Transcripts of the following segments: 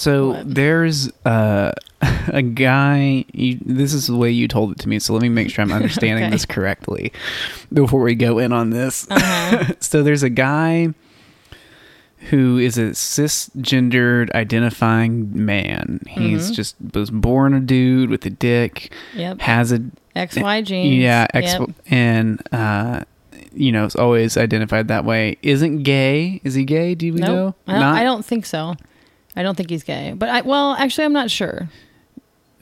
So there's a guy, this is the way you told it to me, so let me make sure I'm understanding this correctly before we go in on this. Uh-huh. So there's a guy who is a cisgendered identifying man. He's just was born a dude with a dick, has a XY genes. And you know, it's always identified that way. Isn't gay. Is he gay? Do we know? I don't think so. I don't think he's gay, but actually I'm not sure.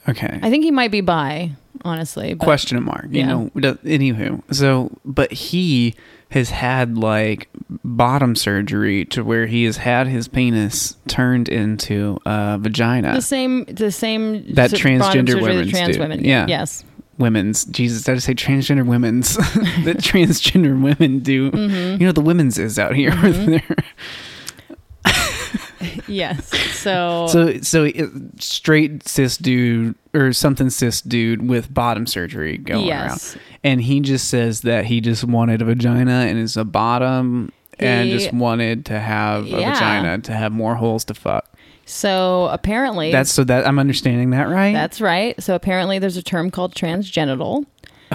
Okay. I think he might be bi, honestly. But, question mark, you know, anywho. So, but he has had like bottom surgery to where he has had his penis turned into a vagina. The same that transgender women do. Women. Yeah. Yes. Women's. Jesus, I just say transgender women's. That transgender women do. Mm-hmm. You know, the women's is out here. Mm-hmm. Yes. So straight cis dude or something cis dude with bottom surgery going around. And he just says that he just wanted a vagina and is a bottom and just wanted to have a vagina to have more holes to fuck. So apparently that I'm understanding that right. That's right. So apparently there's a term called transgenital.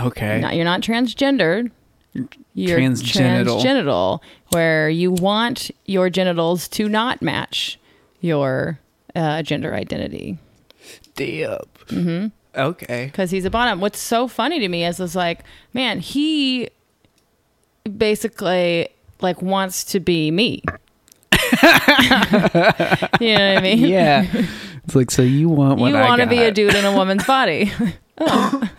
Okay. You're not transgendered. You're transgenital, where you want your genitals to not match your gender identity. Damn. Mm-hmm. Okay. Because he's a bottom. What's so funny to me is like, man, he basically like wants to be me. You know what I mean? Yeah. It's like, so you want what I got. You want to be a dude in a woman's body. Oh.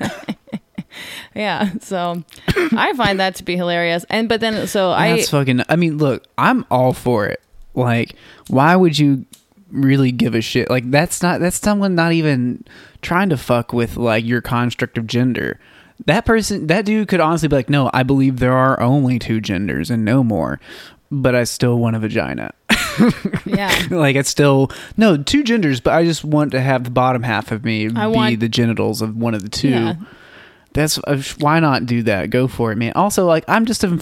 Yeah. So I find that to be hilarious. That's fucking... I mean, look, I'm all for it. Like, why would you really give a shit? Like, that's someone not even trying to fuck with, like, your construct of gender. That dude could honestly be like, no, I believe there are only two genders and no more. But I still want a vagina. Yeah. Like it's still two genders, but I just want to have the bottom half of me be the genitals of one of the two. Yeah. That's why not do that? Go for it, man. Also, like I'm just I'm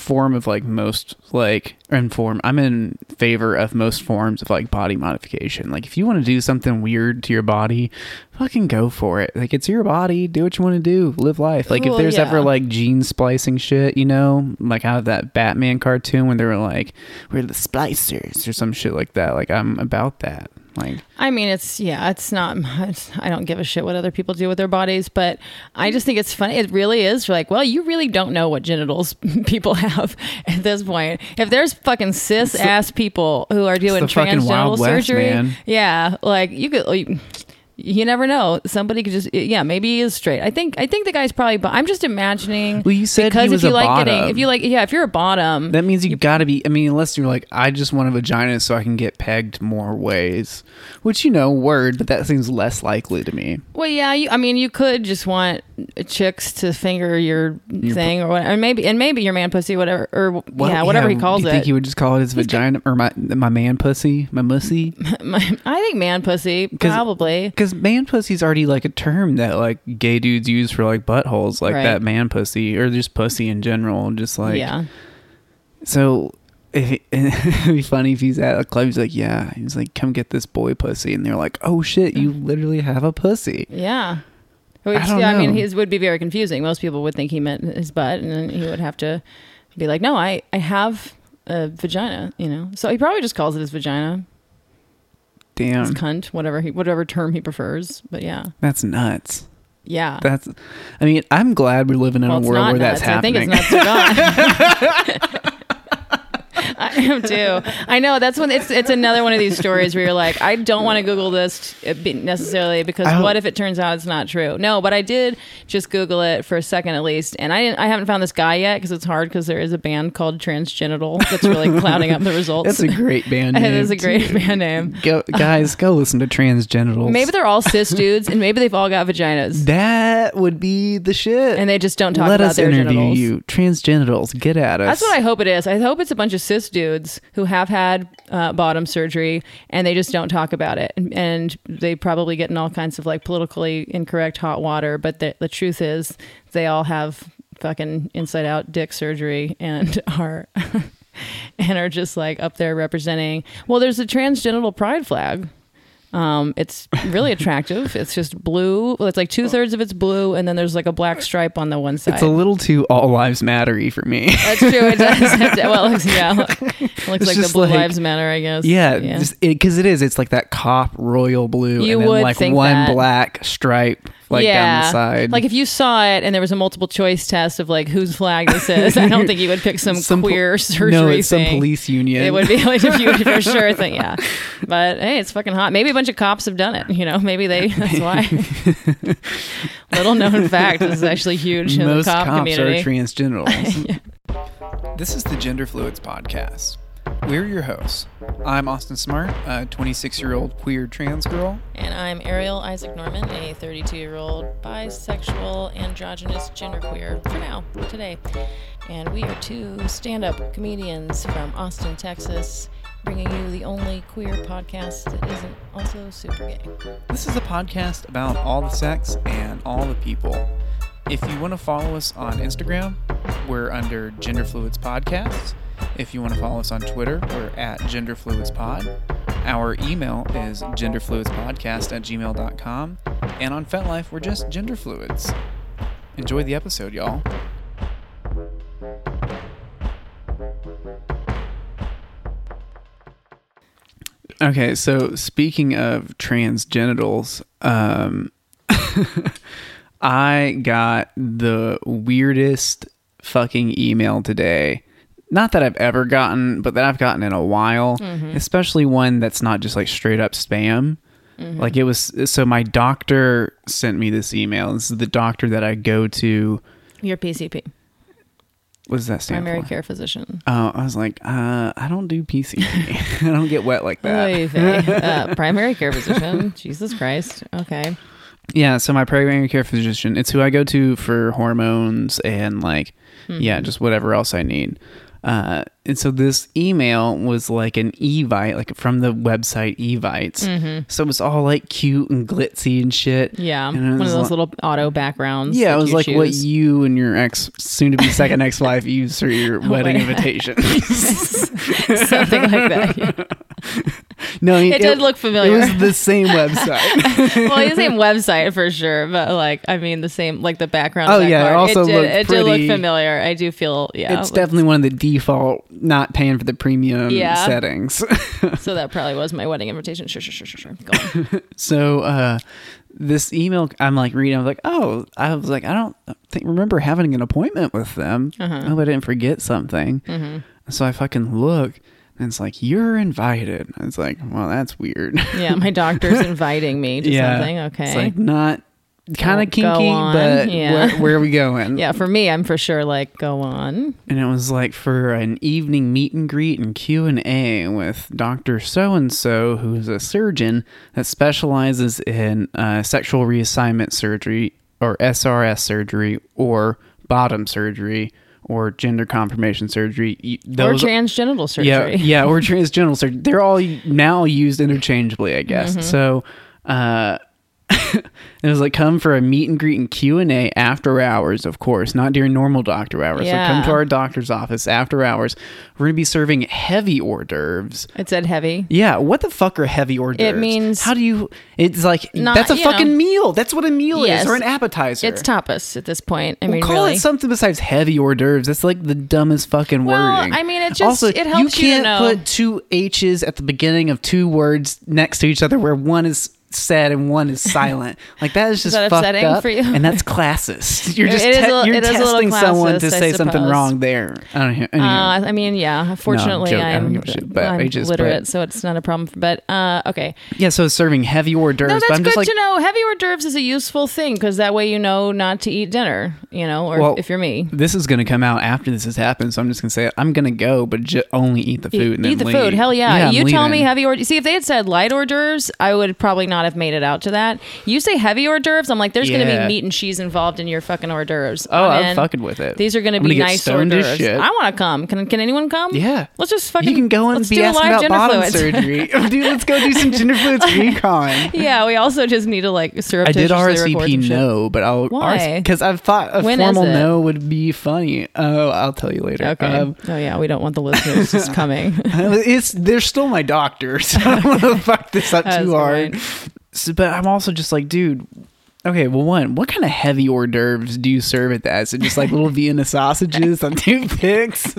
in favor of most forms of like body modification. Like if you want to do something weird to your body, fucking go for it. Like it's your body. Do what you want to do. Live life. Like if there's ever like gene splicing shit, you know, like out of that Batman cartoon when they were like, we're the splicers or some shit like that. Like I'm about that. Like, I mean, I don't give a shit what other people do with their bodies, but I just think it's funny. It really is like, well, you really don't know what genitals people have at this point. If there's fucking cis ass people who are doing transgenital surgery, West, yeah, like you could, you never know. Somebody could just, maybe he is straight. I think the guy's probably, but I'm just imagining. Well, you said because he was a bottom. If you're a bottom, that means you gotta be. I mean, unless you're like, I just want a vagina so I can get pegged more ways, which but that seems less likely to me. Well, yeah, you could just want chicks to finger your thing or whatever, and maybe your man pussy, whatever, or whatever he calls it. Do you think he would just call it his vagina or my man pussy, my mussy? I think man pussy probably. Because man pussy's already like a term that like gay dudes use for like buttholes, like that man pussy or just pussy in general, just like So it'd be funny if he's at a club, he's like, he's like, come get this boy pussy, and they're like, oh shit, you literally have a pussy. Yeah. Which I mean, his would be very confusing. Most people would think he meant his butt, and then he would have to be like, no, I have a vagina, you know. So he probably just calls it his vagina. Damn. His cunt, whatever term he prefers, but that's nuts. Yeah, that's. I mean, I'm glad we're living in a world where that's happening. I think it's nuts. God. I am too. I know that's when it's another one of these stories where you're like, I don't want to Google this necessarily because what if it turns out it's not true? No, but I did just Google it for a second at least, and I haven't found this guy yet because it's hard because there is a band called Transgenital that's really clouding up the results. That's a great band name. It is a great band name. Guys, go listen to Transgenitals. Maybe they're all cis dudes and maybe they've all got vaginas. That would be the shit. And they just don't talk about their genitals. Let us interview you. Transgenitals, get at us. That's what I hope it is. I hope it's a bunch of cis dudes who have had bottom surgery and they just don't talk about it, and they probably get in all kinds of like politically incorrect hot water, but the truth is they all have fucking inside out dick surgery and are and are just like up there representing. Well, there's a transgenital pride flag It's really attractive. It's just blue. Well, it's like 2/3 of it's blue, and then there's like a black stripe on the one side. It's a little too all lives matter-y for me. That's true. It does. Well, yeah, it looks like the blue lives matter, I guess. Yeah, because it is. It's like that cop royal blue, and then like one black stripe like down the side. Like if you saw it and there was a multiple choice test of like whose flag this is, I don't think you would pick some queer surgery thing. No, it's some police union. It would be like if you for sure thing. Yeah, but hey, it's fucking hot. Maybe a bunch of cops have done it, you know. Maybe that's why. Little known fact, this is actually huge in the cop community. Most cops are transgenders. Yeah. This is the Gender Fluids Podcast. We're your hosts. I'm Austin Smart, a 26-year-old queer trans girl. And I'm Ariel Isaac Norman, a 32-year-old bisexual, androgynous, genderqueer, for now, today. And we are two stand-up comedians from Austin, Texas, bringing you the only queer podcast that isn't also super gay. This is a podcast about all the sex and all the people. If you want to follow us on Instagram, we're under GenderFluidsPodcast. If you want to follow us on Twitter, we're at GenderFluidsPod. Our email is genderfluidspodcast@gmail.com. And on FetLife, we're just GenderFluids. Enjoy the episode, y'all. Okay, so speaking of transgenitals, I got the weirdest fucking email today. Not that I've ever gotten, but that I've gotten in a while, especially one that's not just like straight up spam. Mm-hmm. Like it was, so my doctor sent me this email. This is the doctor that I go to. Your PCP. What does that stand for? Primary care physician. Oh, I was like, I don't do PCP. I don't get wet like that. Primary care physician. Jesus Christ. Okay. Yeah, so my primary care physician, it's who I go to for hormones and like, yeah, just whatever else I need. And so this email was like an Evite, like from the website Evites. Mm-hmm. So it was all like cute and glitzy and shit. Yeah, one of those little auto backgrounds. Yeah, it was like what you and your ex, soon-to-be second ex-wife use for your wedding invitations. Something like that, yeah. No, it did look familiar. It was the same website. Well, the same website for sure, but like, I mean, the same, like the background. Oh, yeah, card. It also did look familiar. I do feel, yeah. It's definitely one of the default not paying for the premium settings. So that probably was my wedding invitation. Sure. Go on. So, this email, I'm like reading, I was like, I don't think, remember having an appointment with them. I hope I didn't forget something. So I fucking look. And it's like, you're invited. I was like, well, that's weird. Yeah, my doctor's inviting me to something. Okay. It's like not kind of kinky, but where are we going? Yeah, for me, I'm for sure like, go on. And it was like for an evening meet and greet and Q&A with Dr. So-and-so, who's a surgeon that specializes in sexual reassignment surgery or SRS surgery or bottom surgery. Or gender confirmation surgery. Those, or transgenital surgery. Yeah, or transgenital surgery. They're all now used interchangeably, I guess. So it was like, come for a meet and greet and Q&A after hours, of course. Not during normal doctor hours. Yeah. So come to our doctor's office after hours. We're going to be serving heavy hors d'oeuvres. It said heavy? Yeah. What the fuck are heavy hors d'oeuvres? It means... How do you... It's like, not, that's a fucking meal. That's what a meal is. Or an appetizer. It's tapas at this point. I mean, really. Call it something besides heavy hors d'oeuvres. That's like the dumbest fucking wording. I mean, it just... Also, it helps you can't put two H's at the beginning of two words next to each other where one is... said and one is silent. Like that is just that fucked up for you? And that's classist. You're just you're testing someone to say something wrong there. I don't hear. I mean, yeah. Fortunately, I'm literate, so it's not a problem. But okay. Yeah. So serving heavy hors d'oeuvres. No, that's good to know. Heavy hors d'oeuvres is a useful thing because that way you know not to eat dinner. You know, or if you're me, this is going to come out after this has happened. So I'm just going to say it. I'm going to go, but only eat the food. Hell yeah. You tell me heavy hors d'oeuvres. See, if they had said light hors d'oeuvres, I would probably not not have made it out to that. You say heavy hors d'oeuvres. I'm like, there's going to be meat and cheese involved in your fucking hors d'oeuvres. Oh, I'm fucking with it. These are going to be nice hors d'oeuvres. I want to come. Can anyone come? Yeah. Let's just fucking... You can go and be asking about bottom surgery. Dude, let's go do some Gender Fluids recon. Yeah, we also just need to like surreptitiously record some shit. I did RSVP no, but I'll... Why? Because I've thought a formal no would be funny. Oh, I'll tell you later. Okay. Oh, yeah, we don't want the listeners just coming. They're still my doctor, so I don't want to fuck this up too hard. So, but I'm also just like, dude... Okay, well, one, what kind of heavy hors d'oeuvres do you serve at that? Is it just like little Vienna sausages on toothpicks?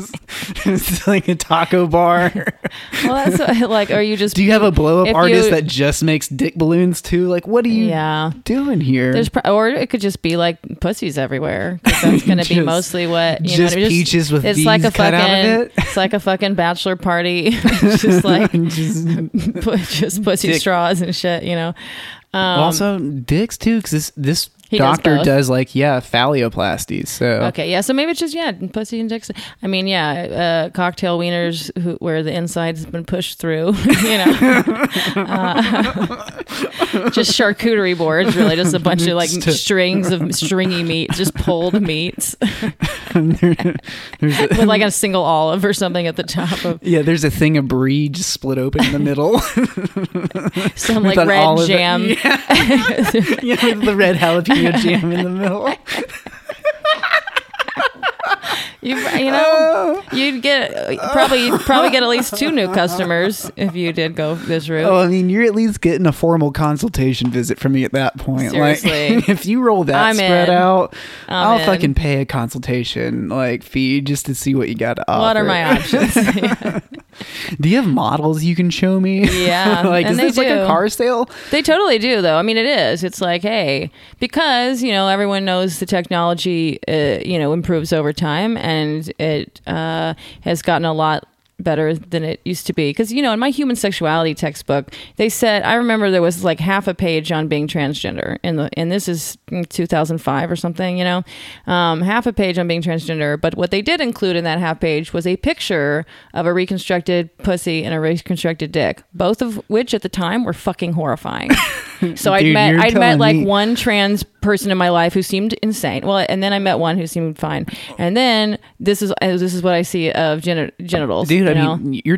It's like a taco bar. Well, that's what, like, are you just... Do you have a blow-up artist that just makes dick balloons too? Like, what are you doing here? Or it could just be like pussies everywhere. That's going to be mostly what... You know, peaches with bees like cut out of it? It's like a fucking bachelor party. Just like... just pussy dick. Straws and shit, you know? Also dicks too, because this doctor does like phalloplasties. So so maybe it's just pussy and dicks. I mean, cocktail wieners where the inside's been pushed through. You know, just charcuterie boards, really, just a bunch of like strings of stringy meat, just pulled meats, with like a single olive or something at the top of. Yeah, there's a thing of brie just split open in the middle. Some like red jam. With the red jalapeno jam in the middle. You'd probably get at least 2 new customers if you did go this route. Oh, I mean, you're at least getting a formal consultation visit from me at that point. Seriously. Like, if you roll that I'll fucking pay a consultation fee just to see what you got to offer. What are my options? Do you have models you can show me? Yeah. Is this like a car sale? They totally do, though. I mean, it is. It's like, hey, because, everyone knows the technology, improves over time, and it has gotten a lot better than it used to be. Because, in my human sexuality textbook, they said, I remember there was like half a page on being transgender, and this is 2005 or something, half a page on being transgender. But what they did include in that half page was a picture of a reconstructed pussy and a reconstructed dick, both of which at the time were fucking horrifying. So I'd met one trans person in my life who seemed insane. Well, and then I met one who seemed fine. And then this is what I see of genitals. Dude, I mean, you're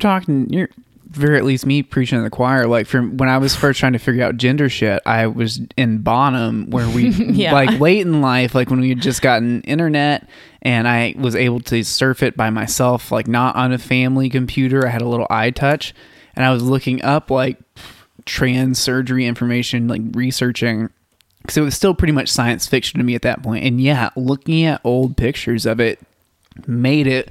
very, at least me, preaching to the choir. Like, from when I was first trying to figure out gender shit, I was in Bonham, where we late in life, when we had just gotten internet. And I was able to surf it by myself, not on a family computer. I had a little iTouch, and I was looking up trans surgery information, researching, because it was still pretty much science fiction to me at that point. And looking at old pictures of it made it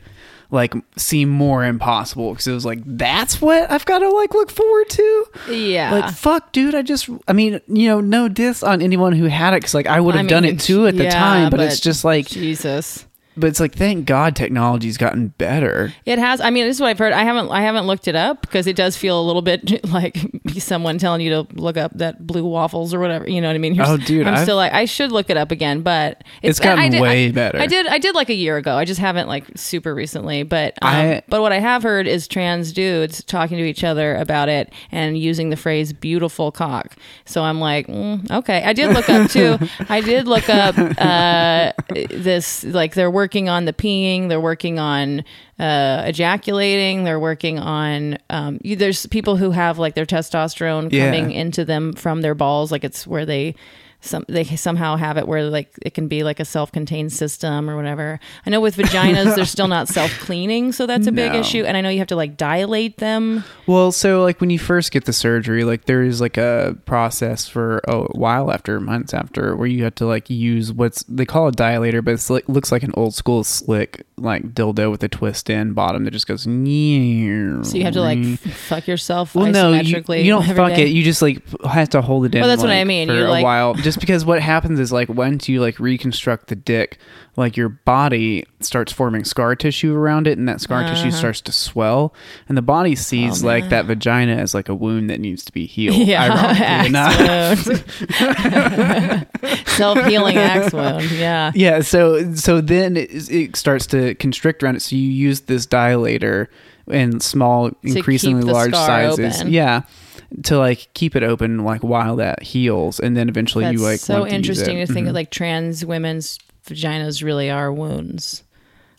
seem more impossible, because it was that's what I've got to look forward to. Fuck, dude, no diss on anyone who had it, because I would have done it too at the time, but it's just Jesus. But it's thank God technology's gotten better. It has. I mean, this is what I've heard. I haven't looked it up, because it does feel a little bit like someone telling you to look up that blue waffles or whatever. You know what I mean? I'm still I should look it up again, but it's gotten better. I did a year ago. I just haven't super recently. But but what I have heard is trans dudes talking to each other about it and using the phrase "beautiful cock." So I'm like, okay. I did look up too. I did look up this there were. Working on the peeing, they're working on ejaculating, they're working on there's people who have their testosterone coming into them from their balls, it's where they somehow have it where it can be a self-contained system or whatever. I know with vaginas they're still not self-cleaning, so that's a big issue. And I know you have to dilate them. Well, so when you first get the surgery, there is a process for a while after, months after, where you have to use what's they call a dilator, but it's looks like an old school slick dildo with a twist in bottom that just goes. So you have to fuck yourself. Well, isometrically. No, you don't fuck day. It. You just have to hold it in. Well, that's what I mean. For a while. Just because what happens is once you reconstruct the dick, your body starts forming scar tissue around it, and that scar tissue starts to swell, and the body sees that vagina as a wound that needs to be healed. Axe wound. Self-healing axe wound. So then it starts to constrict around it, so you use this dilator in small, increasingly large sizes. to like keep it open like while that heals, and then eventually that's you like so interesting to think that like trans women's vaginas really are wounds.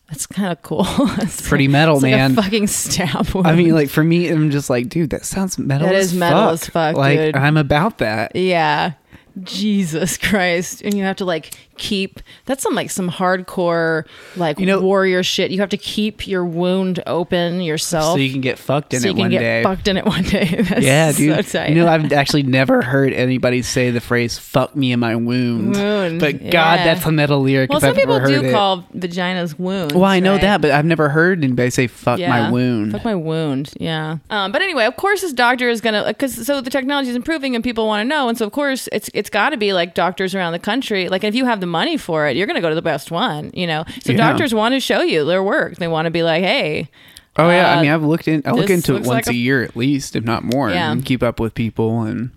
That's kind of cool. It's pretty metal, man. Like a fucking stab wound. I mean, like for me, I'm just like, dude, that sounds metal. That is metal as fuck. Like, dude. I'm about that. Yeah. Jesus Christ. And you have to like keep, that's some like some hardcore like, you know, warrior shit. You have to keep your wound open yourself so you can get fucked in it one day. So you can get fucked in it one day. That's yeah, dude. So you know, I've actually never heard anybody say the phrase "fuck me in my wound." But yeah. God, that's a metal lyric. Well, some people do call vaginas wounds. Well, I know that, but I've never heard anybody say "fuck my wound." Fuck my wound. Yeah. But anyway, of course, this doctor is gonna because the technology is improving and people want to know, and so of course it's got to be like doctors around the country. Like if you have the money for it, you're gonna go to the best one, you know. So doctors want to show you their work. They want to be like, hey, I mean, I've looked in, I look into it once like a year at least, if not more, and keep up with people. And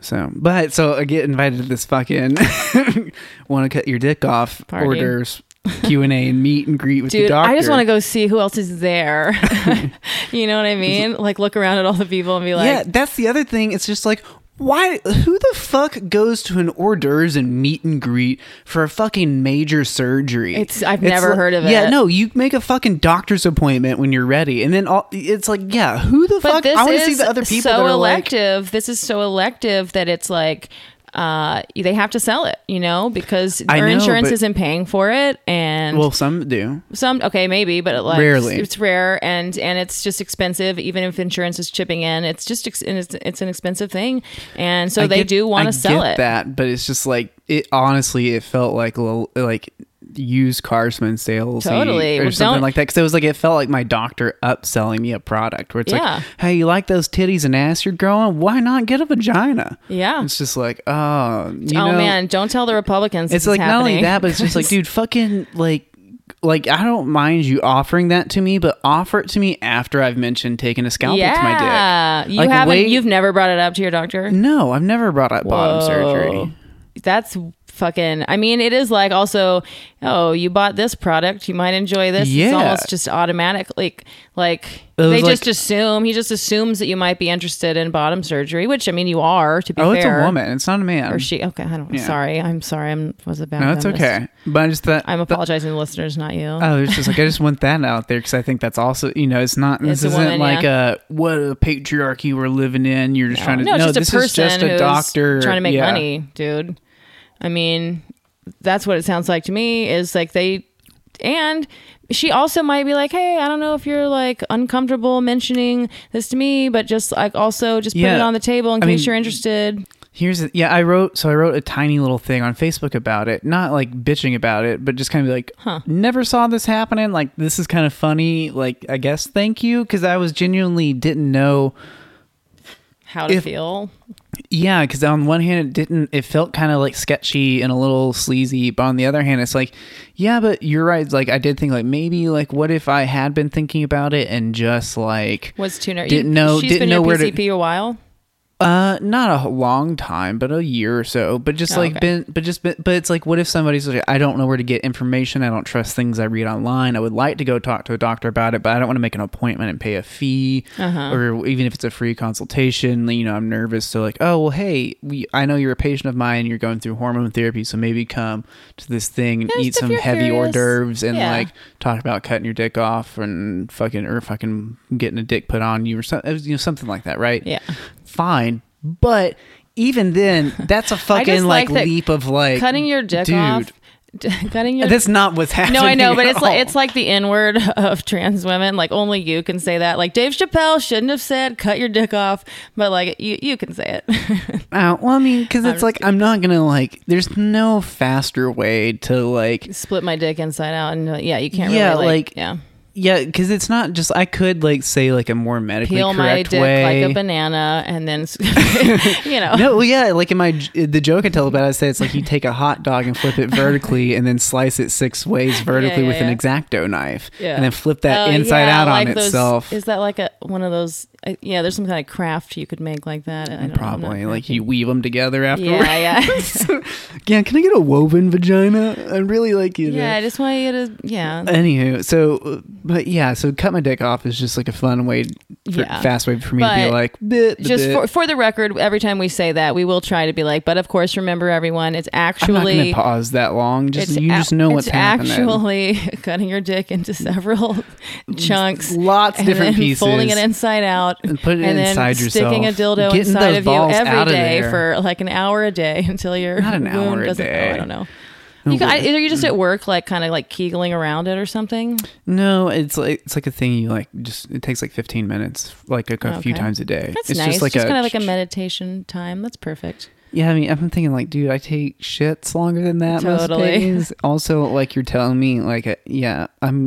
so I get invited to this fucking want to cut your dick off party. Orders Q&A and meet and greet with the doctor. I just want to go see who else is there. You know what I mean? Like look around at all the people and be like, yeah, that's the other thing. It's just like, why? Who the fuck goes to an hors d'oeuvres and meet and greet for a fucking major surgery? I've never heard of it. Yeah, no, you make a fucking doctor's appointment when you're ready, and then it's like, yeah, who the fuck? I want to see the other people. So that are elective. Like, this is so elective that it's like they have to sell it, you know, because our insurance isn't paying for it, and well, some do. Some okay, maybe, but like rarely. It's rare, and it's just expensive. Even if insurance is chipping in, it's just it's an expensive thing, and so they do want to sell it. That, but it's just like it. Honestly, it felt like a little like used Carsman sales or something like that, because it was like it felt like my doctor upselling me a product where it's like, hey, you like those titties and ass you're growing, why not get a vagina? It's just like, oh man, don't tell the Republicans it's like happening. Not only that, but it's just like, dude, fucking like I don't mind you offering that to me, but offer it to me after I've mentioned taking a scalpel to my dick. You like, haven't you've never brought it up to your doctor? No, I've never brought up bottom surgery. That's fucking, I mean, it is like also, oh, you bought this product, you might enjoy this. It's almost just automatic, like they just assume, he just assumes that you might be interested in bottom surgery, which I mean you are, to be fair. It's a woman, it's not a man. Or she, okay, I don't, sorry, I was a bad feminist. It's okay, but I just I'm apologizing to the listeners, not you. Oh, it's just like, I just want that out there, because I think that's also, you know, it's not, this isn't a woman, like a, what a patriarchy we're living in, you're just trying to, no, this is just a doctor. Trying to make money, dude. I mean, that's what it sounds like to me, is like they, and she also might be like, hey, I don't know if you're like uncomfortable mentioning this to me, but just like also just put it on the table in case you're interested. I wrote a tiny little thing on Facebook about it, not like bitching about it, but just kind of like, never saw this happening. Like, this is kind of funny. Like, I guess, thank you. 'Cause I was genuinely didn't know how to feel. Yeah, because on one hand, it felt kind of like sketchy and a little sleazy, but on the other hand, it's like, yeah, but you're right. Like, I did think, like, maybe, like, what if I had been thinking about it and just like was too nervous? Didn't know where PCP to. A while. Not a long time, but a year or so. But just but it's like, what if somebody's like, I don't know where to get information. I don't trust things I read online. I would like to go talk to a doctor about it, but I don't want to make an appointment and pay a fee, or even if it's a free consultation, you know, I'm nervous. So like, oh, well, hey, I know you're a patient of mine. You're going through hormone therapy, so maybe come to this thing and eat some heavy hors d'oeuvres and like talk about cutting your dick off and fucking getting a dick put on you or something, you know, something like that, right? Yeah. Fine, but even then, that's a fucking like leap of like cutting your dick off. That's not what's happening. No, I know, but it's like the N word of trans women. Like only you can say that. Like Dave Chappelle shouldn't have said "cut your dick off," but like you can say it. Well, I mean, because it's like, I'm not gonna like. There's no faster way to like split my dick inside out, and you can't. Yeah, really, like. Yeah, because it's not just, I could like say like a more medically correct way. Peel my dick like a banana and then, you know. No, well, yeah, like the joke I tell about it, I say it's like you take a hot dog and flip it vertically and then slice it six ways vertically with an X-Acto knife and then flip that inside out like on itself. Is that like one of those, there's some kind of craft you could make like that. Probably, like you weave them together afterwards. Yeah. Yeah, can I get a woven vagina? I really like you. Yeah, I just want you to, Anywho, so... But yeah, so cut my dick off is just like a fun way fast way for me to be like, bleh. For the record, every time we say that, we will try to be like, but of course, remember everyone, it's actually... I'm not going to pause that long. It's actually cutting your dick into several chunks. Lots of different pieces. Folding it inside out. And putting it inside yourself. And then sticking a dildo inside of you every day for like an hour a day until your womb doesn't... Oh, I don't know. Are you just at work, like kind of like keegling around it or something? No, it's like a thing you like. Just it takes like 15 minutes, like a few times a day. That's nice. Just kind of like a meditation time. That's perfect. Yeah, I mean, I'm thinking like, dude, I take shits longer than that most days. Also, like you're telling me, like, yeah, I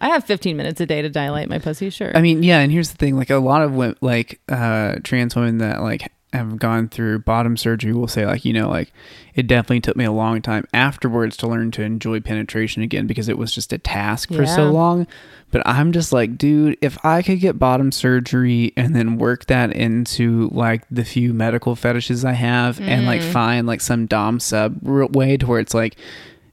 have 15 minutes a day to dilate my pussy. Sure. I mean, yeah, and here's the thing: like a lot of women, like trans women that like have gone through bottom surgery will say like, you know, like it definitely took me a long time afterwards to learn to enjoy penetration again because it was just a task for so long. But I'm just like, dude, if I could get bottom surgery and then work that into like the few medical fetishes I have and like find like some dom sub way to where it's like,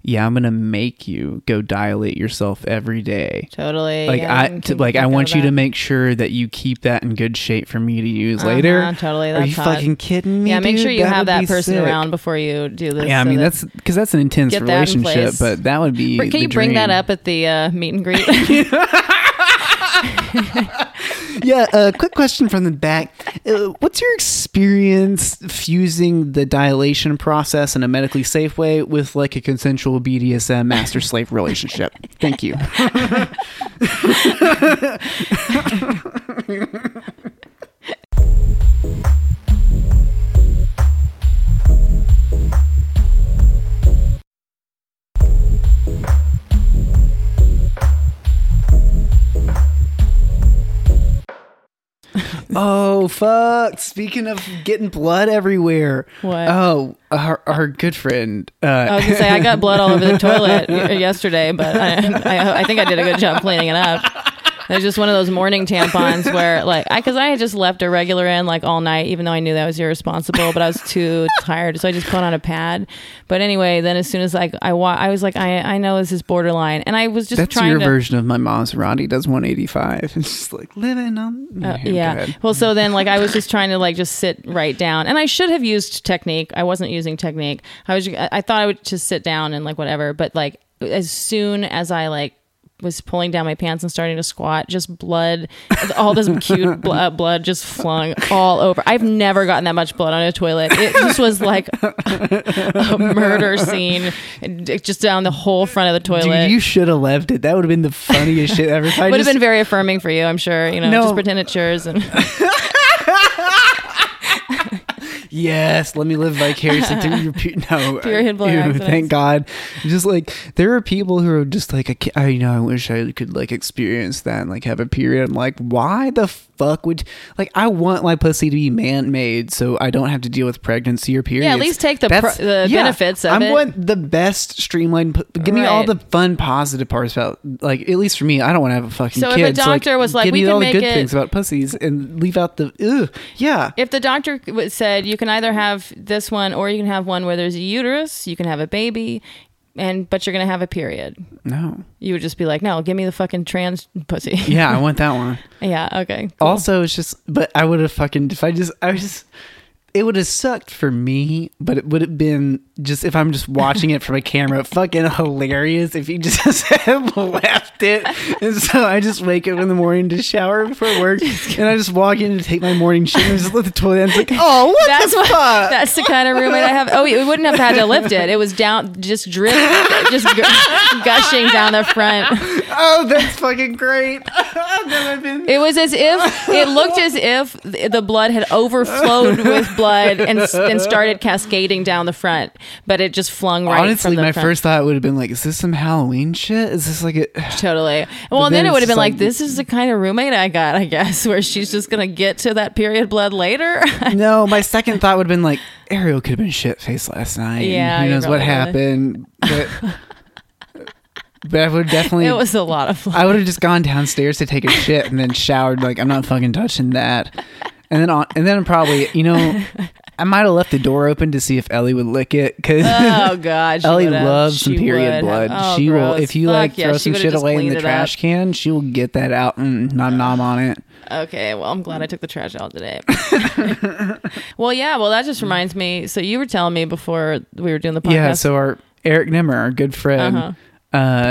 yeah, I'm gonna make you go dilate yourself every day. Totally. Like I want you to make sure that you keep that in good shape for me to use later. Totally. That's... Are you fucking kidding me? Yeah, make sure you have that person around before you do this. Yeah, I mean that's because that's an intense relationship, but that would be... Can you bring that up at the meet and greet? Yeah, quick question from the back. What's your experience fusing the dilation process in a medically safe way with like a consensual BDSM master slave relationship? Thank you. Oh fuck! Speaking of getting blood everywhere, what? Oh, our good friend. I was gonna say I got blood all over the toilet yesterday, but I think I did a good job cleaning it up. It was just one of those morning tampons where, like, because I had just left a regular in like all night, even though I knew that was irresponsible, but I was too tired, so I just put on a pad. But anyway, then as soon as like I was like, I know this is borderline, and I was just... That's trying... That's your version of my Maserati does 185. It's just like living on... yeah. Well, so then like I was just trying to like just sit right down, and I should have used technique. I wasn't using technique. I thought I would just sit down and like whatever, but like as soon as I like was pulling down my pants and starting to squat, just blood, all this cute blood just flung all over. I've never gotten that much blood on a toilet. It just was like a murder scene just down the whole front of the toilet. Dude, you should have left it. That would have been the funniest shit ever. Would have been very affirming for you, I'm sure. You know, no. Just pretend it's yours and... Yes, let me live vicariously through your period blood accidents. Thank God. Just like there are people who are just like, I wish I could like experience that and like have a period. I'm like, why the fuck would... like I want my pussy to be man-made so I don't have to deal with pregnancy or periods. Yeah, at least take the benefits of it. I want the best streamlined... give me all the fun positive parts about, like, at least for me, I don't want to have a fucking kid. So if a doctor was like, give me all the good things about pussies and leave out the... Ugh, yeah. If the doctor said you can either have this one or you can have one where there's a uterus, you can have a baby, but you're gonna have a period. No, you would just be like, no, give me the fucking trans pussy. Yeah, I want that one. Yeah, okay, cool. Also, it's just... but I would have fucking... it would have sucked for me, but it would have been just... if I'm just watching it from a camera, fucking hilarious if he just left it. And so I just wake up in the morning to shower before work, and I just walk in to take my morning shit and just let the toilet... and it's like, oh, fuck? That's the kind of roommate I have. Oh, we wouldn't have had to lift it. It was down, just drip, just gushing down the front. Oh, that's fucking great. It was as if... it looked as if the blood had overflowed with blood and started cascading down the front, but it just flung right... honestly, my first thought would have been like, is this some Halloween shit? Is this like a... Totally. Well, then it would have been like, this is the kind of roommate I got, I guess, where she's just gonna get to that period blood later. No, my second thought would have been like, Ariel could have been shit faced last night. Yeah, who knows what happened? But But I would definitely... it was a lot of fun. I would have just gone downstairs to take a shit and then showered like, I'm not fucking touching that. And then I'm probably, you know, I might have left the door open to see if Ellie would lick it, because Ellie loves some period blood. Oh, she will, if you like throw some shit away in the trash can, she will get that out and nom nom on it. Okay, well, I'm glad I took the trash out today. Well, yeah, well, that just reminds me. So you were telling me before we were doing the podcast. Yeah, so our Eric Nimmer, our good friend. Uh-huh.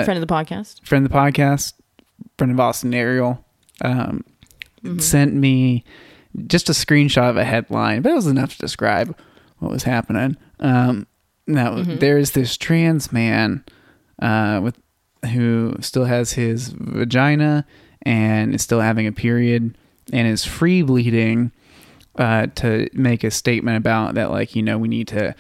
Friend of the podcast. Friend of Austin, Ariel. Sent me just a screenshot of a headline, but it was enough to describe what was happening. There's this trans man who still has his vagina and is still having a period and is free bleeding, to make a statement about that, like, you know, we need to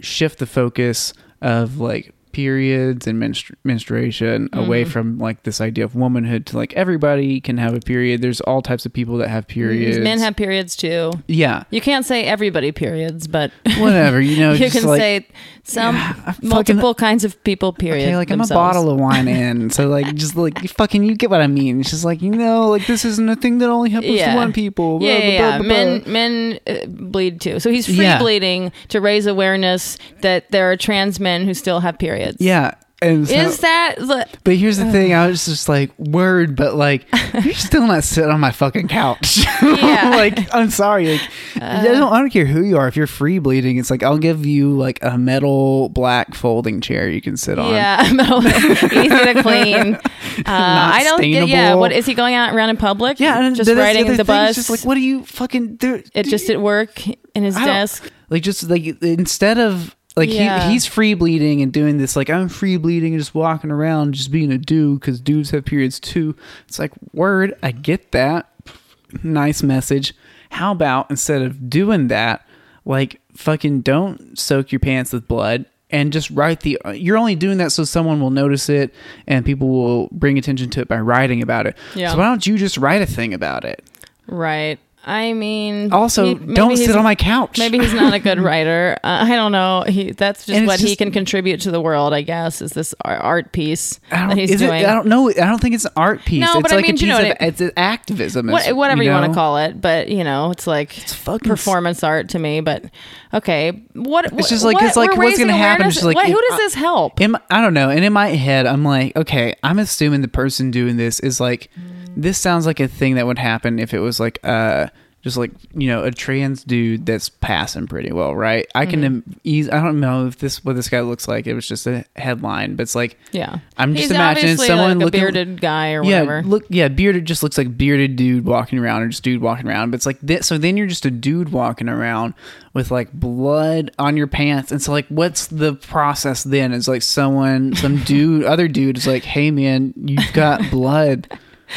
shift the focus of like periods and menstruation away from like this idea of womanhood to like everybody can have a period. There's all types of people that have periods. Men have periods too. Yeah, you can't say everybody periods, but whatever, you know. You can like, say some multiple kinds of people period. Okay, like themselves. I'm a bottle of wine in, so like just like fucking, you get what I mean. It's just like, you know, like this isn't a thing that only happens to one people. Men bleed too, so he's free bleeding to raise awareness that there are trans men who still have periods. Yeah. And so, is that... But here's the thing. I was just like, word, but like, you're still not sitting on my fucking couch. Yeah. Like, I'm sorry. Like, I don't care who you are. If you're free bleeding, it's like, I'll give you like a metal black folding chair you can sit on. Yeah. Metal, easy to clean. I don't get... Yeah. What, is he going out around in public? Yeah. And just riding the bus? It's just like, what do you fucking do? It just at work in his desk. Like, just like, instead of... Like, he's free bleeding and doing this, like, I'm free bleeding and just walking around just being a dude because dudes have periods too. It's like, word, I get that. Nice message. How about instead of doing that, like, fucking don't soak your pants with blood and just write you're only doing that so someone will notice it and people will bring attention to it by writing about it. Yeah. So why don't you just write a thing about it? Right. I mean, also don't sit on my couch. Maybe he's not a good writer. I don't know. That's just what he can contribute to the world, I guess, is this art piece that he's doing. I don't know. I don't think it's an art piece. No, but I mean, you know, it's activism. Whatever you want to call it. But, you know, it's like performance art to me. But okay. It's just like, it's like what's going to happen. Who does this help? I don't know. And in my head, I'm like, okay, I'm assuming the person doing this is like, this sounds like a thing that would happen if it was like just like, you know, a trans dude that's passing pretty well, right? I can I don't know if this what this guy looks like. It was just a headline, but it's like, yeah, I'm just imagining someone like a bearded guy or whatever. Bearded, just looks like bearded dude walking around, or just dude walking around. But it's like this, so then you're just a dude walking around with like blood on your pants, and so like, what's the process then? It's like some dude is like, hey man, you've got blood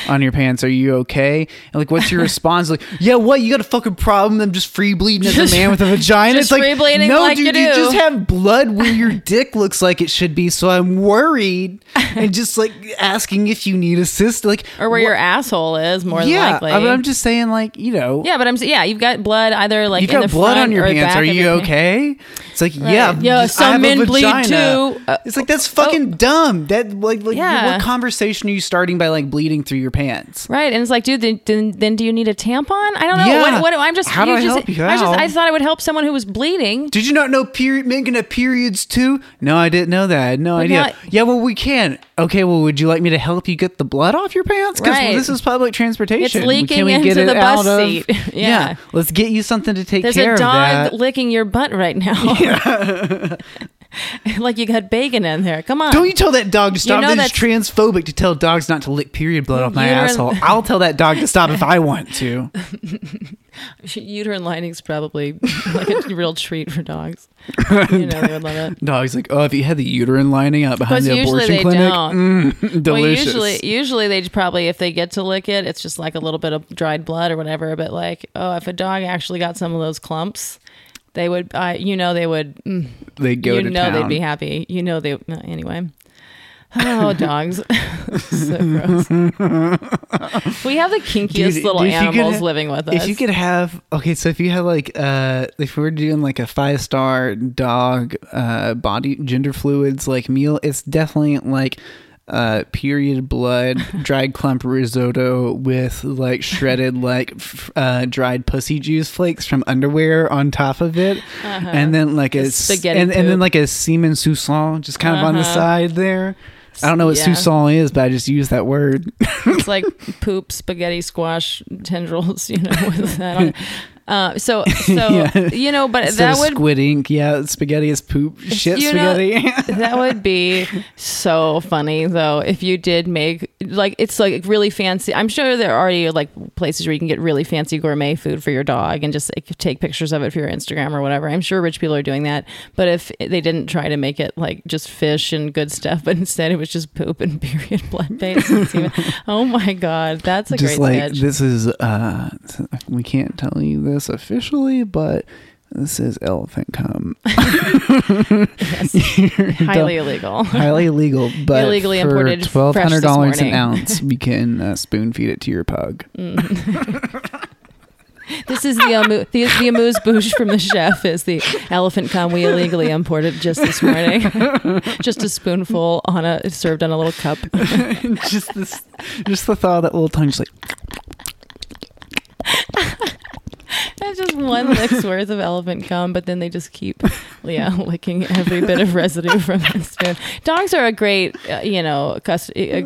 on your pants, are you okay? And like, what's your response? Like, yeah, what, you got a fucking problem? I'm just free bleeding as a man with a vagina. It's like, no, like, dude, you just have blood where your dick looks like it should be, so I'm worried. And just like asking if you need assistance, like, or where your asshole is more than likely. Yeah, I'm just saying, like, you know. Yeah, but you've got blood either like in the front on your pants. Are you okay? It's like, right. Yeah, some men bleed too. It's like, that's fucking dumb. That what conversation are you starting by like bleeding through your pants? Right. And it's like, dude, then do you need a tampon? I don't know. Yeah. I thought it would help someone who was bleeding. Did you not know men can have periods too? No, I didn't know that. I had no idea. Yeah, well, we can. Okay, well, would you like me to help you get the blood off your pants? Because this is public transportation. It's leaking into the bus seat. Yeah. Let's get you something to take care of that. There's a dog licking your butt right now. Yeah. Like, you got bacon in there. Come on. Don't you tell that dog to stop. You know, that's transphobic to tell dogs not to lick period blood off my asshole. I'll tell that dog to stop if I want to. Uterine lining's probably like a real treat for dogs. You know, they would love it. Dogs like, oh, if you had the uterine lining out behind the abortion clinic, delicious. Well, usually they probably, if they get to lick it, it's just like a little bit of dried blood or whatever. But like, oh, if a dog actually got some of those clumps, they would, they'd go to town. They'd be happy. You know, anyway. Oh, dogs. So gross. We have the kinkiest little animals living with us. If you could have, if you had like, if we were doing like a 5-star dog, body gender fluids like meal, it's definitely like period blood, dried clump risotto with like shredded like dried pussy juice flakes from underwear on top of it, and then like a spaghetti and then like a semen sousson just kind of on the side there. I don't know what sousson is, but I just use that word. It's like poop, spaghetti, squash tendrils, you know, with that on. So you know, but instead that would squid ink. Yeah, spaghetti is poop. Shit, spaghetti. Know, that would be so funny though if you did make like it's like really fancy. I'm sure there are already like places where you can get really fancy gourmet food for your dog and just like, take pictures of it for your Instagram or whatever. I'm sure rich people are doing that. But if they didn't try to make it like just fish and good stuff, but instead it was just poop and period blood based. Oh my god, that's a just great like sketch. This is we can't tell you this officially, but this is elephant cum. Highly illegal. Highly illegal, but illegally for imported $1,200 an ounce, we can spoon feed it to your pug. This is the amuse-bouche from the chef is the elephant cum we illegally imported just this morning. Just a spoonful on a served on a little cup. Just the thought of that little tongue just like that's just one lick's worth of elephant cum, but then they just keep, licking every bit of residue from the spoon. Dogs are a great, a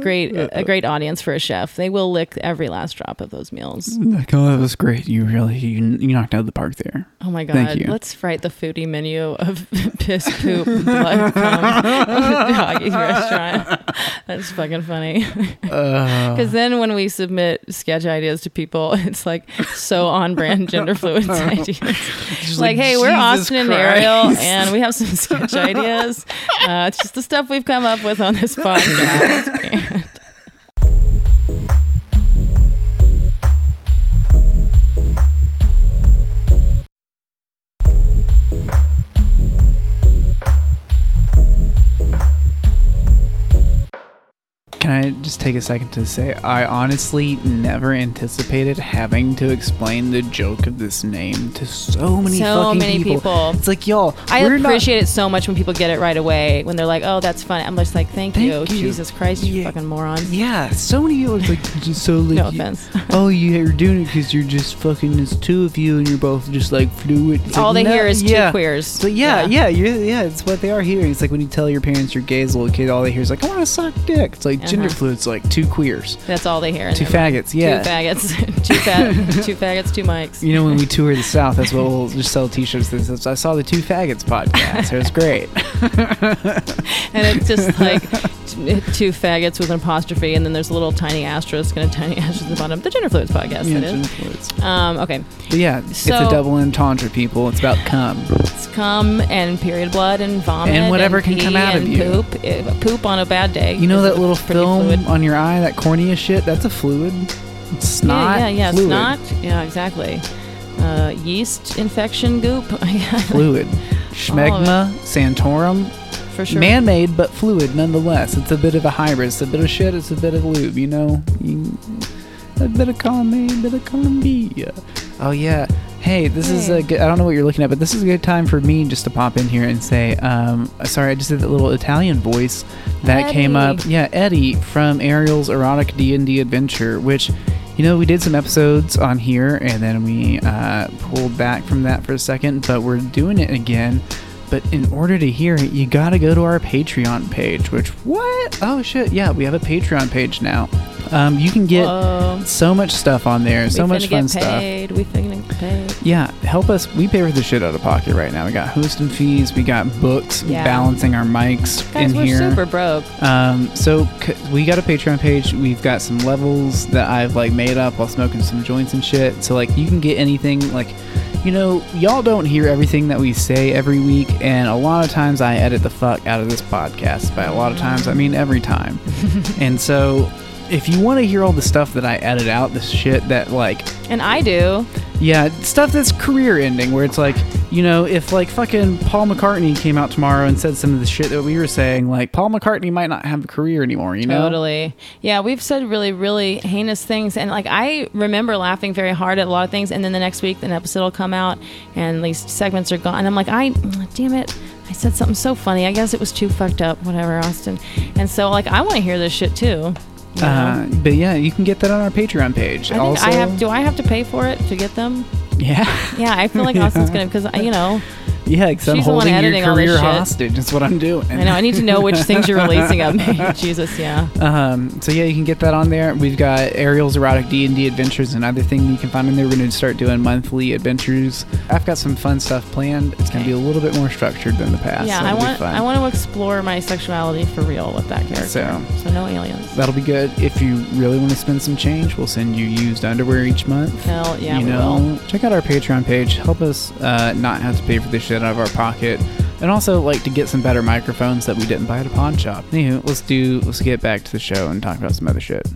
great audience for a chef. They will lick every last drop of those meals. Like, oh, that was great! You knocked out of the park there. Oh my god! Thank you. Let's write the foodie menu of piss, poop, blood, cum at the doggy restaurant. That's fucking funny. Because then when we submit sketch ideas to people, it's like so on brand. Gender fluids ideas. Like, hey, we're Austin and Ariel, and we have some sketch ideas. It's just the stuff we've come up with on this podcast. Can I just take a second to say, I honestly never anticipated having to explain the joke of this name to so many people. It's like, y'all, I appreciate it so much when people get it right away, when they're like, oh, that's funny. I'm just like, thank you. Jesus Christ, you fucking moron. Yeah, so many people are like, so like, no offense. Oh, you're doing it because you're just fucking, there's two of you and you're both just like fluid. It's all like, they hear is two queers. So yeah, it's what they are hearing. It's like when you tell your parents you're gay as a little kid, all they hear is like, I want to suck dick. It's like, gender fluids, like two queers. That's all they hear. Two faggots. Two faggots, two mics. You know, when we tour the South, that's what we'll just sell t-shirts. That I saw the Two Faggots podcast. It was great. And it's just like two faggots with an apostrophe, and then there's a little tiny asterisk and a tiny asterisk at the bottom. The Gender Fluids podcast. Yeah, Gender Fluids. Okay. But yeah, it's a double entendre, people. It's about cum. It's cum and period blood and vomit and whatever and can come out of you. Poop. Poop on a bad day. You know that little film fluid on your eye, that cornea shit, that's a fluid. It's not fluid. Snot. Yeah, exactly. Yeast infection goop. Fluid. Schmegma, Santorum. For sure. Man-made, but fluid nonetheless. It's a bit of a hybrid. It's a bit of shit. It's a bit of lube, you know? A bit of column A, a bit of column B. Oh, yeah. Hey, this is a good... I don't know what you're looking at, but this is a good time for me just to pop in here and say, sorry, I just did that little Italian voice that came up. Yeah, Eddie from Ariel's Erotic D&D Adventure, which... You know, we did some episodes on here, and then we pulled back from that for a second, but we're doing it again. But in order to hear it, you gotta go to our Patreon page, which, what? Oh, shit, yeah, we have a Patreon page now. You can get so much stuff on there, so much fun stuff. We finna get paid. Yeah, help us. We pay for the shit out of pocket right now. We got hosting fees, we got books, balancing our mics in here. Guys, we're super broke. So we got a Patreon page. We've got some levels that I've like made up while smoking some joints and shit. So like you can get anything like. You know, y'all don't hear everything that we say every week, and a lot of times I edit the fuck out of this podcast. By a lot of times, I mean every time. And so, if you want to hear all the stuff that I edit out, the shit that, like... And I do. Yeah, stuff that's career-ending, where it's like, you know, if, like, fucking Paul McCartney came out tomorrow and said some of the shit that we were saying, like, Paul McCartney might not have a career anymore, you know? Totally. Yeah, we've said really, really heinous things, and, like, I remember laughing very hard at a lot of things, and then the next week, an episode will come out, and these segments are gone, and I'm like, damn it, I said something so funny. I guess it was too fucked up, whatever, Austin. And so, like, I want to hear this shit, too. But, yeah, you can get that on our Patreon page. Do I have to pay for it to get them? Yeah. Yeah, I feel like Austin's going to, because, you know. Yeah, because I'm holding your career hostage. That's what I'm doing. I know. I need to know which things you're releasing on me. Jesus, yeah. So, yeah, you can get that on there. We've got Ariel's Erotic D&D Adventures, another thing you can find in there. We're going to start doing monthly adventures. I've got some fun stuff planned. It's going to be a little bit more structured than the past. Yeah, so I want to explore my sexuality for real with that character. So no aliens. That'll be good. If you really want to spend some change, we'll send you used underwear each month. Hell, yeah, we will. Check out our Patreon page. Help us not have to pay for this shit out of our pocket, and also like to get some better microphones that we didn't buy at a pawn shop. Anywho, let's get back to the show and talk about some other shit.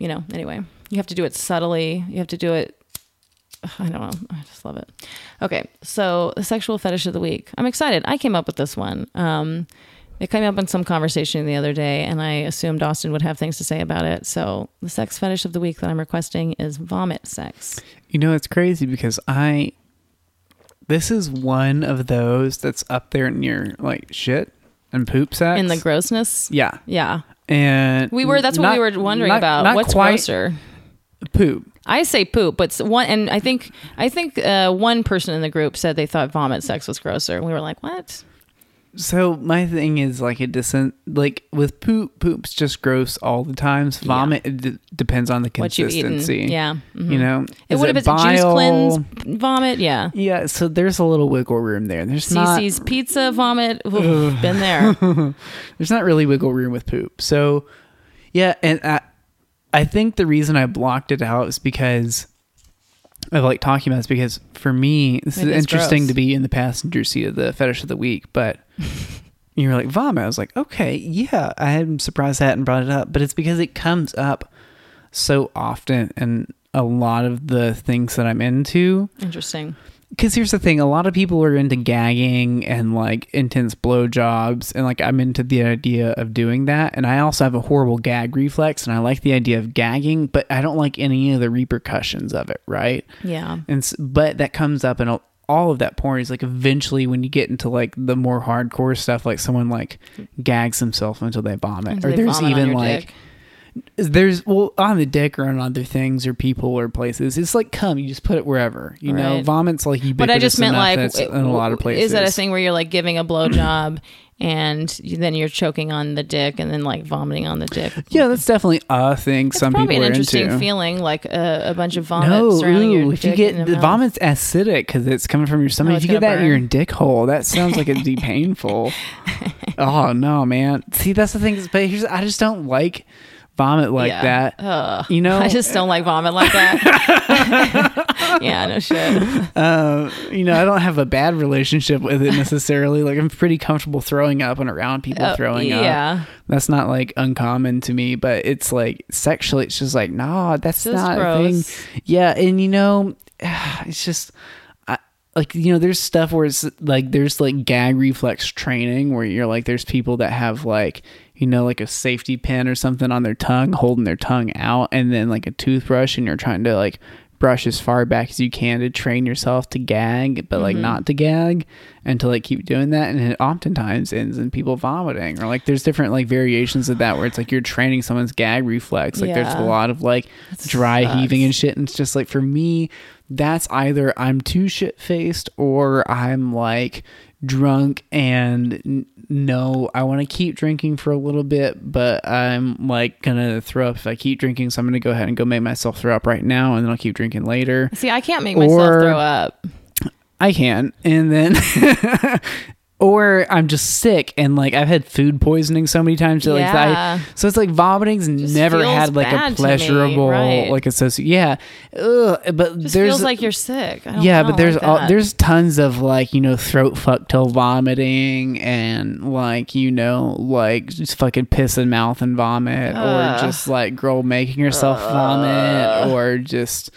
You know, anyway, you have to do it subtly. You have to do it. I don't know. I just love it. Okay. So the sexual fetish of the week. I'm excited. I came up with this one. It came up in some conversation the other day, and I assumed Austin would have things to say about it. So the sex fetish of the week that I'm requesting is vomit sex. You know, it's crazy because this is one of those that's up there near like shit and poop sex. In the grossness. Yeah. Yeah. And that's what we were wondering about. What's grosser? Poop. I say poop, but I think one person in the group said they thought vomit sex was grosser. We were like, what? So my thing is like with poop's just gross all the time. So vomit depends on the consistency. What you've eaten. Yeah, mm-hmm. You know, it would have been juice cleanse vomit. Yeah, yeah. So there's a little wiggle room there. There's CC's pizza vomit. Oof, been there. There's not really wiggle room with poop. So yeah, and I think the reason I blocked it out is because of like talking about this, because for me, it's interesting gross. To be in the passenger seat of the fetish of the week, but you were like vomit. I was like, okay, yeah, I'm surprised I hadn't brought it up, but it's because it comes up so often and a lot of the things that I'm into. Interesting. Because here's the thing, a lot of people are into gagging and like intense blowjobs, and like I'm into the idea of doing that, and I also have a horrible gag reflex, and I like the idea of gagging, but I don't like any of the repercussions of it, right? Yeah. But that comes up in all of that porn. Is like eventually when you get into like the more hardcore stuff, like someone like gags himself until they vomit, there's on the dick or on other things or people or places. It's like cum, you just put it wherever, you know. Vomit's like ubiquitous. But I just meant like in a lot of places. Is that a thing where you're like giving a blowjob and then you're choking on the dick and then like vomiting on the dick? Yeah, that's definitely a thing. That's some people are into. Probably an interesting feeling, like a bunch of vomit surrounding your dick. No, if you get the vomit's acidic because it's coming from your stomach. If you get that in your dick hole, that sounds like it'd be painful. Oh no, man. See, that's the thing. But I just don't like vomit like that. Ugh. You know, I just don't like vomit like that. Yeah, no shit. You know, I don't have a bad relationship with it necessarily. Like, I'm pretty comfortable throwing up and around people throwing up. Yeah, that's not like uncommon to me. But it's like sexually, it's just like, nah, that's not gross. A thing. Yeah, and you know, it's just. Like, you know, there's stuff where it's like, there's like gag reflex training where you're like, there's people that have like, you know, like a safety pin or something on their tongue, holding their tongue out, and then like a toothbrush, and you're trying to like brush as far back as you can to train yourself to gag, but like not to gag, and to like keep doing that. And it oftentimes ends in people vomiting, or like there's different like variations of that where it's like you're training someone's gag reflex. Like there's a lot of like dry heaving and shit. And it's just like, for me, that's either I'm too shit-faced or I'm like drunk and no, I want to keep drinking for a little bit, but I'm like gonna throw up if I keep drinking, so I'm gonna go ahead and go make myself throw up right now, and then I'll keep drinking later. See, I can't make myself throw up. I can, and then or I'm just sick, and like I've had food poisoning so many times that so it's like vomiting's never had like a pleasurable like associate. Yeah, but just feels like you're sick. I don't know, but there's like there's tons of like, you know, throat fucktail vomiting, and like, you know, like just fucking piss in mouth and vomit, or just like girl making herself vomit, or just.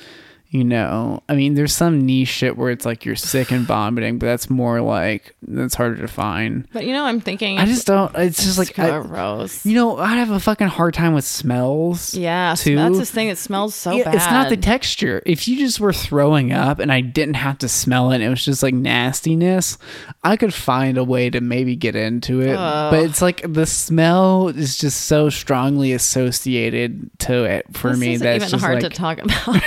you know. I mean, there's some niche shit where it's like you're sick and vomiting, but that's more like, that's harder to find. But you know, I'm thinking, I just don't, it's just like, gross. You know, I have a fucking hard time with smells. Yeah. Too. That's this thing. It smells so bad. It's not the texture. If you just were throwing up and I didn't have to smell it, and it was just like nastiness, I could find a way to maybe get into it. Oh. But it's like the smell is just so strongly associated to it for this me. That's even just hard like, to talk about.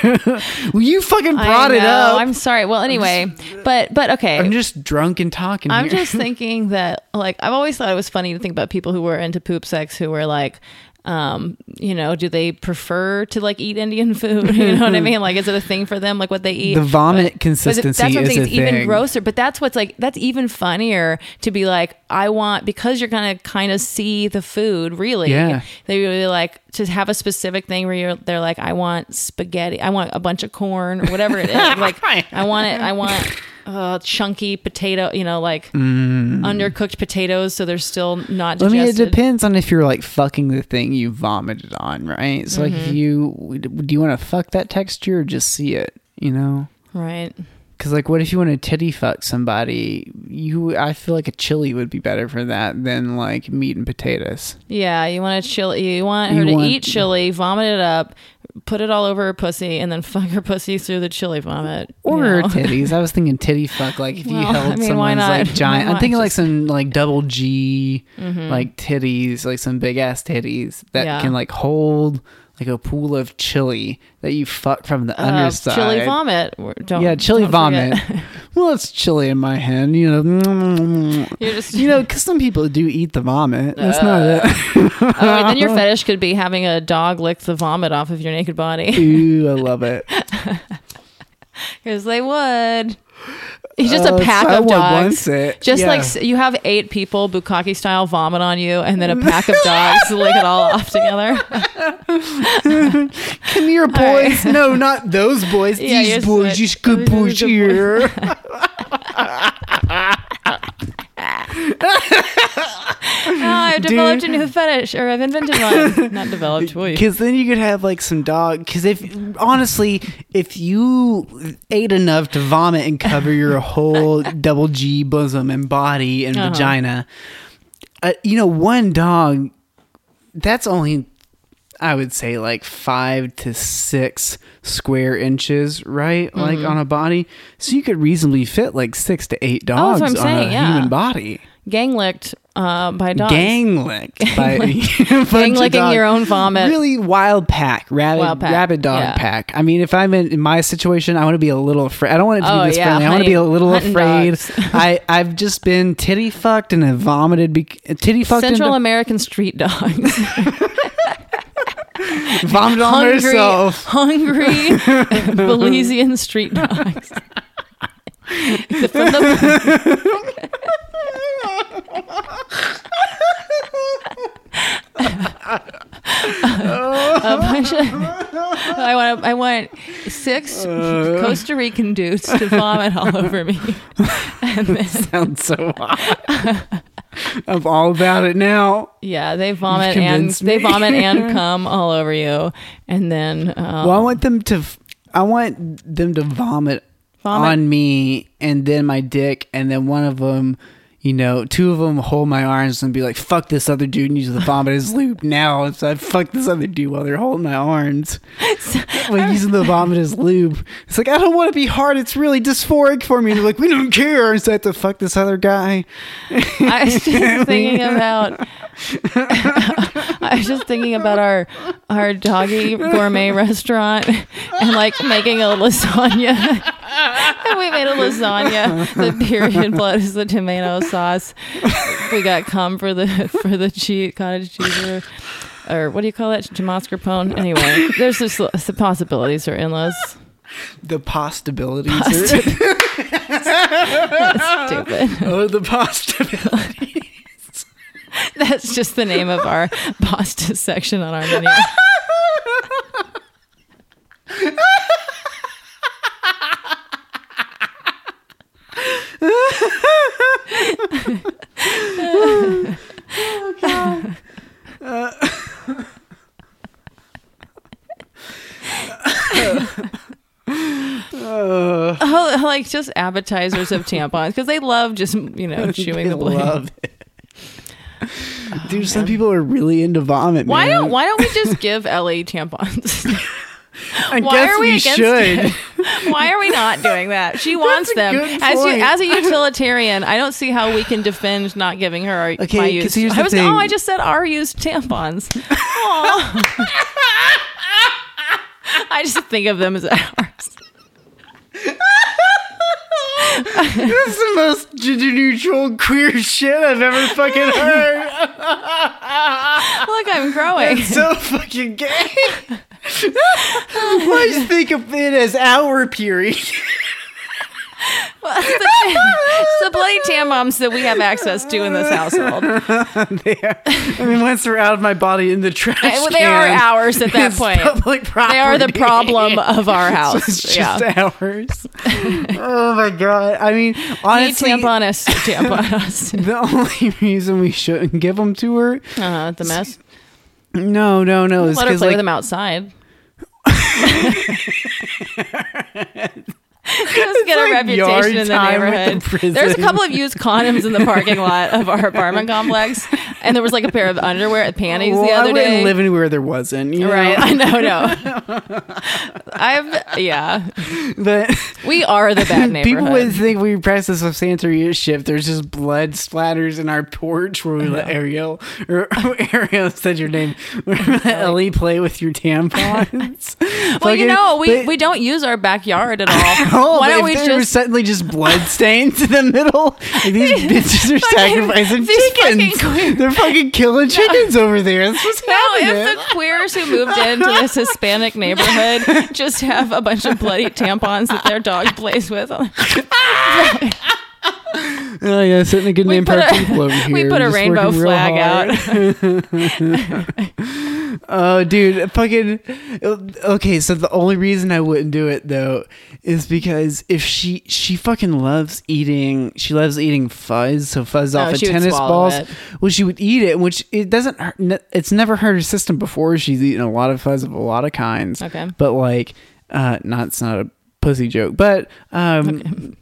Well, you fucking brought it up. I'm sorry. Well, anyway, but okay. I'm just drunk and talking. I'm here. Just thinking that, like, I've always thought it was funny to think about people who were into poop sex who were like, you know, do they prefer to like eat Indian food? You know what I mean? Like, is it a thing for them? Like what they eat? The vomit consistency is a thing. That's what it's even grosser. But that's what's like, that's even funnier to be like, I want, because you're gonna kind of see the food really. Yeah. They really like to have a specific thing where you're, they're like, I want spaghetti. I want a bunch of corn or whatever it is. Like I want it. I want. Chunky potato, you know, like undercooked potatoes, so they're still not digested. I mean, it depends on if you're like fucking the thing you vomited on, right? So like, if you do you want to fuck that texture or just see it, you know? Right. Because like, what if you want to titty fuck somebody? I feel like a chili would be better for that than like meat and potatoes. Yeah, you want a chili. You want her to eat chili, vomit it up, put it all over her pussy, and then fuck her pussy through the chili vomit. Or her titties. I was thinking titty fuck, like if you held someone's like giant. I'm thinking like some like double G, like titties, like some big ass titties that can like hold like a pool of chili that you fuck from the underside. Chili vomit. Chili vomit. Well, it's chili in my hand, you know. You know, because some people do eat the vomit. That's not it. Right, then your fetish could be having a dog lick the vomit off of your naked body. Ooh, I love it. Because they would. He's just a pack of dogs. Like you have 8 people bukkake style vomit on you, and then a pack of dogs lick it all off together. Come here, boys. Right. No, not those boys. Yeah, these boys. These good boys here. I've developed a new fetish, or I've invented one. Not developed, because then you could have like some dog. Because if you ate enough to vomit and cover your whole double G bosom and body and vagina, you know, one dog, that's only, I would say, like 5 to 6 square inches, right? Like on a body. So you could reasonably fit like 6 to 8 dogs on a human body. Gang licked by dogs. Gang licking your own vomit. Really wild pack. Rabid dog pack. I mean, if I'm in my situation, I want to be a little afraid. I don't want it to be this friendly. I want to be a little afraid. I've just been titty fucked and have vomited. Titty fucked. Central American street dogs. Vomit on herself. Hungry Belizean street dogs. I want 6 Costa Rican dudes to vomit all over me. That sounds so hot. I'm all about it now. Yeah, they vomit and cum all over you, and then. Well, I want them to vomit on me, and then my dick, and then one of them, you know, 2 of them hold my arms and be like, "Fuck this other dude," and use the vomit as lube now. So I fuck this other dude while they're holding my arms, using the vomit as lube. It's like, I don't want to be hard. It's really dysphoric for me. And they're like, "We don't care." So I have to fuck this other guy. I was just thinking about our doggy gourmet restaurant and like making a lasagna. And we made a lasagna. The period blood is the tomato sauce. We got cum for the cheese, cottage cheese, or what do you call that? Mascarpone. Anyway, there's just the possibilities are endless. The possibilities are That's stupid. Oh, the possibilities. That's just the name of our pasta section on our menu. Oh, God. just appetizers of tampons because they love just, you know, chewing the blade. Love it. Dude, some people are really into vomit, man. Why don't we just give Ellie tampons? I guess we should. Why are we not doing that? She wants them. As a utilitarian, I don't see how we can defend not giving her my use. I just said our used tampons. I just think of them as ours. This is the most gender-neutral queer shit I've ever fucking heard. Look, I'm growing. It's so fucking gay. Why do you think of it as our period? Well, it's the bloody tampons that we have access to in this household. Once they're out of my body in the trash can, they are ours at that point. Public property. They are the problem of our house. It's just ours. Oh my God. I mean, honestly, tampon us. The only reason we shouldn't give them to her, the mess. No. Let her play with them outside. Just get a reputation in the neighborhood. There's a couple of used condoms in the parking lot of our apartment complex, and there was like a pair of underwear and panties the other day. I wouldn't live anywhere there wasn't, right? I know, no. But we are the bad neighborhood. People would think we practice a sanitary shift. There's just blood splatters in our porch where we let Ariel said your name. Let Ellie play with your tampons. We don't use our backyard at all. Why don't we just suddenly just blood stains in the middle? Like, these bitches are sacrificing chickens. They're fucking killing chickens over there. That's what's happening. If the queers who moved into this Hispanic neighborhood just have a bunch of bloody tampons that their dog plays with. Setting a good name for people over here. We put a rainbow flag out. Oh, dude, fucking. Okay, so the only reason I wouldn't do it though is because if she fucking loves eating, she loves eating fuzz. So fuzz off of tennis balls. Well, she would eat it, which it doesn't. It's never hurt her system before. She's eaten a lot of fuzz of a lot of kinds. Okay, but like, it's not a pussy joke, but okay.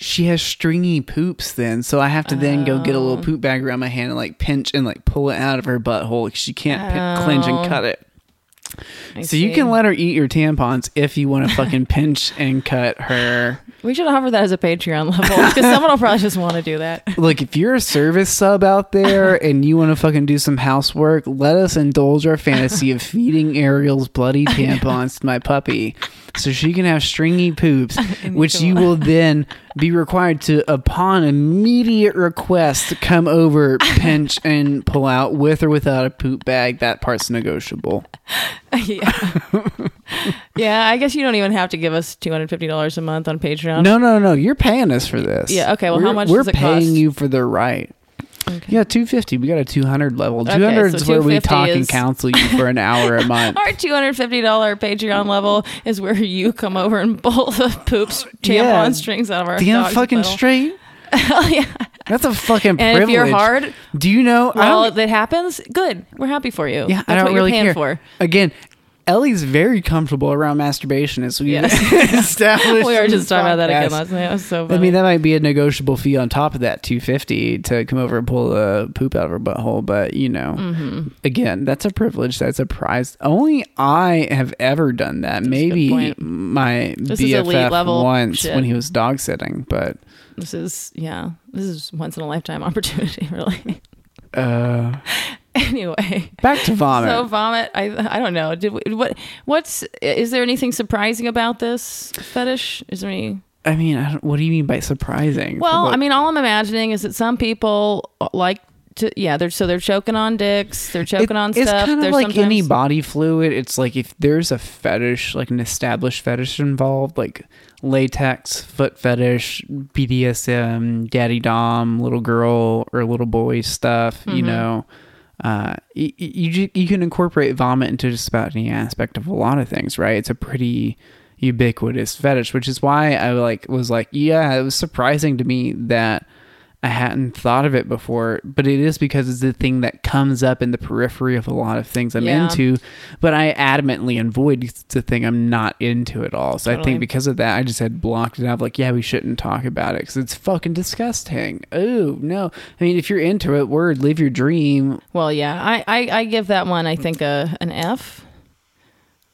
She has stringy poops then, so I have to then go get a little poop bag around my hand and like pinch and like pull it out of her butthole because she can't clench and cut it. I see. You can let her eat your tampons if you want to fucking pinch and cut her. We should offer that as a Patreon level because someone will probably just want to do that. Look, if you're a service sub out there and you want to fucking do some housework, let us indulge our fantasy of feeding Ariel's bloody tampons to my puppy. So she can have stringy poops, which you will then be required to, upon immediate request, come over, pinch, and pull out with or without a poop bag. That part's negotiable. I guess you don't even have to give us $250 a month on Patreon. No. You're paying us for this. Yeah, okay. Well, how much does it cost? We're paying you for the right. Okay. Yeah, $250. We got a $200 level. $200 is where we talk and counsel you for an hour a month. Our $250 Patreon level is where you come over and pull the poops tampon strings out of our damn fucking little. Straight. Hell yeah. That's a fucking privilege. And if you're hard, do you know? Well, that happens. Good. We're happy for you. Yeah, that's I don't what really you're paying care. For. Again, Ellie's very comfortable around masturbation, as we established. We were just talking about that again last night. That was so funny. I mean, that might be a negotiable fee on top of that $250 to come over and pull the poop out of her butthole. But, again, that's a privilege. That's a prize. Only I have ever done that. That's maybe my BFF once when he was dog sitting. But this is once in a lifetime opportunity, really. Anyway, back to vomit. So vomit, I don't know. Is there anything surprising about this fetish? Is there any? I mean, what do you mean by surprising? Well, I mean, all I'm imagining is that some people like to, they're choking on dicks, they're choking on stuff. It's kind of like any body fluid. It's like if there's a fetish, like an established fetish involved, like latex, foot fetish, BDSM, daddy dom, little girl or little boy stuff, you can incorporate vomit into just about any aspect of a lot of things, right? It's a pretty ubiquitous fetish, which is why I was surprising to me that I hadn't thought of it before, but it is because it's the thing that comes up in the periphery of a lot of things I'm into, but I adamantly avoid the thing I'm not into at all. So I think because of that, I just had blocked it out. Like, yeah, we shouldn't talk about it because it's fucking disgusting. Oh, no. I mean, if you're into it, word, live your dream. Well, yeah, I give that one, I think, an F.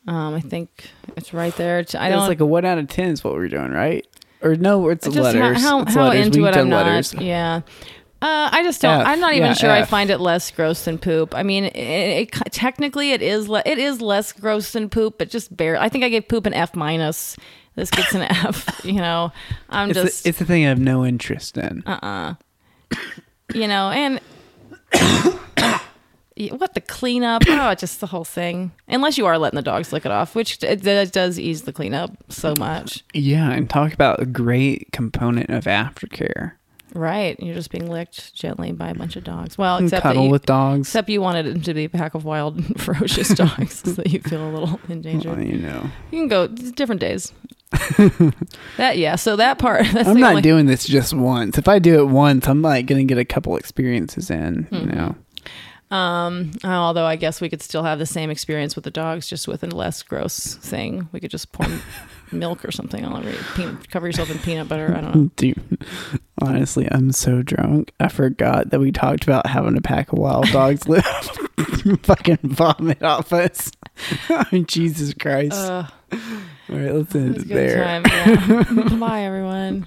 I think it's right there. It's like a 1 out of 10 is what we're doing, right? Or no, it's just letters. How letters. Into it I'm not. Letters. Yeah. I just don't. I'm not even sure. I find it less gross than poop. I mean, it technically it is less gross than poop, but just barely. I think I gave poop an F-. This gets an F. You know, it's a thing I have no interest in. You know, and. What, the cleanup? Oh, just the whole thing. Unless you are letting the dogs lick it off, which it does ease the cleanup so much. Yeah, and talk about a great component of aftercare. Right, you're just being licked gently by a bunch of dogs. Well, except cuddle with dogs. Except you wanted it to be a pack of wild, ferocious dogs, so that you feel a little endangered. Well, you know, you can go different days. So that part. I'm not doing this just once. If I do it once, I'm like going to get a couple experiences in. You know. Although I guess we could still have the same experience with the dogs, just with a less gross thing. We could just pour milk or something all over you. Cover yourself in peanut butter. I don't know. Dude, honestly, I'm so drunk. I forgot that we talked about having a pack of wild dogs live fucking vomit off us. Jesus Christ. All right, let's end it there. Yeah. Bye, everyone.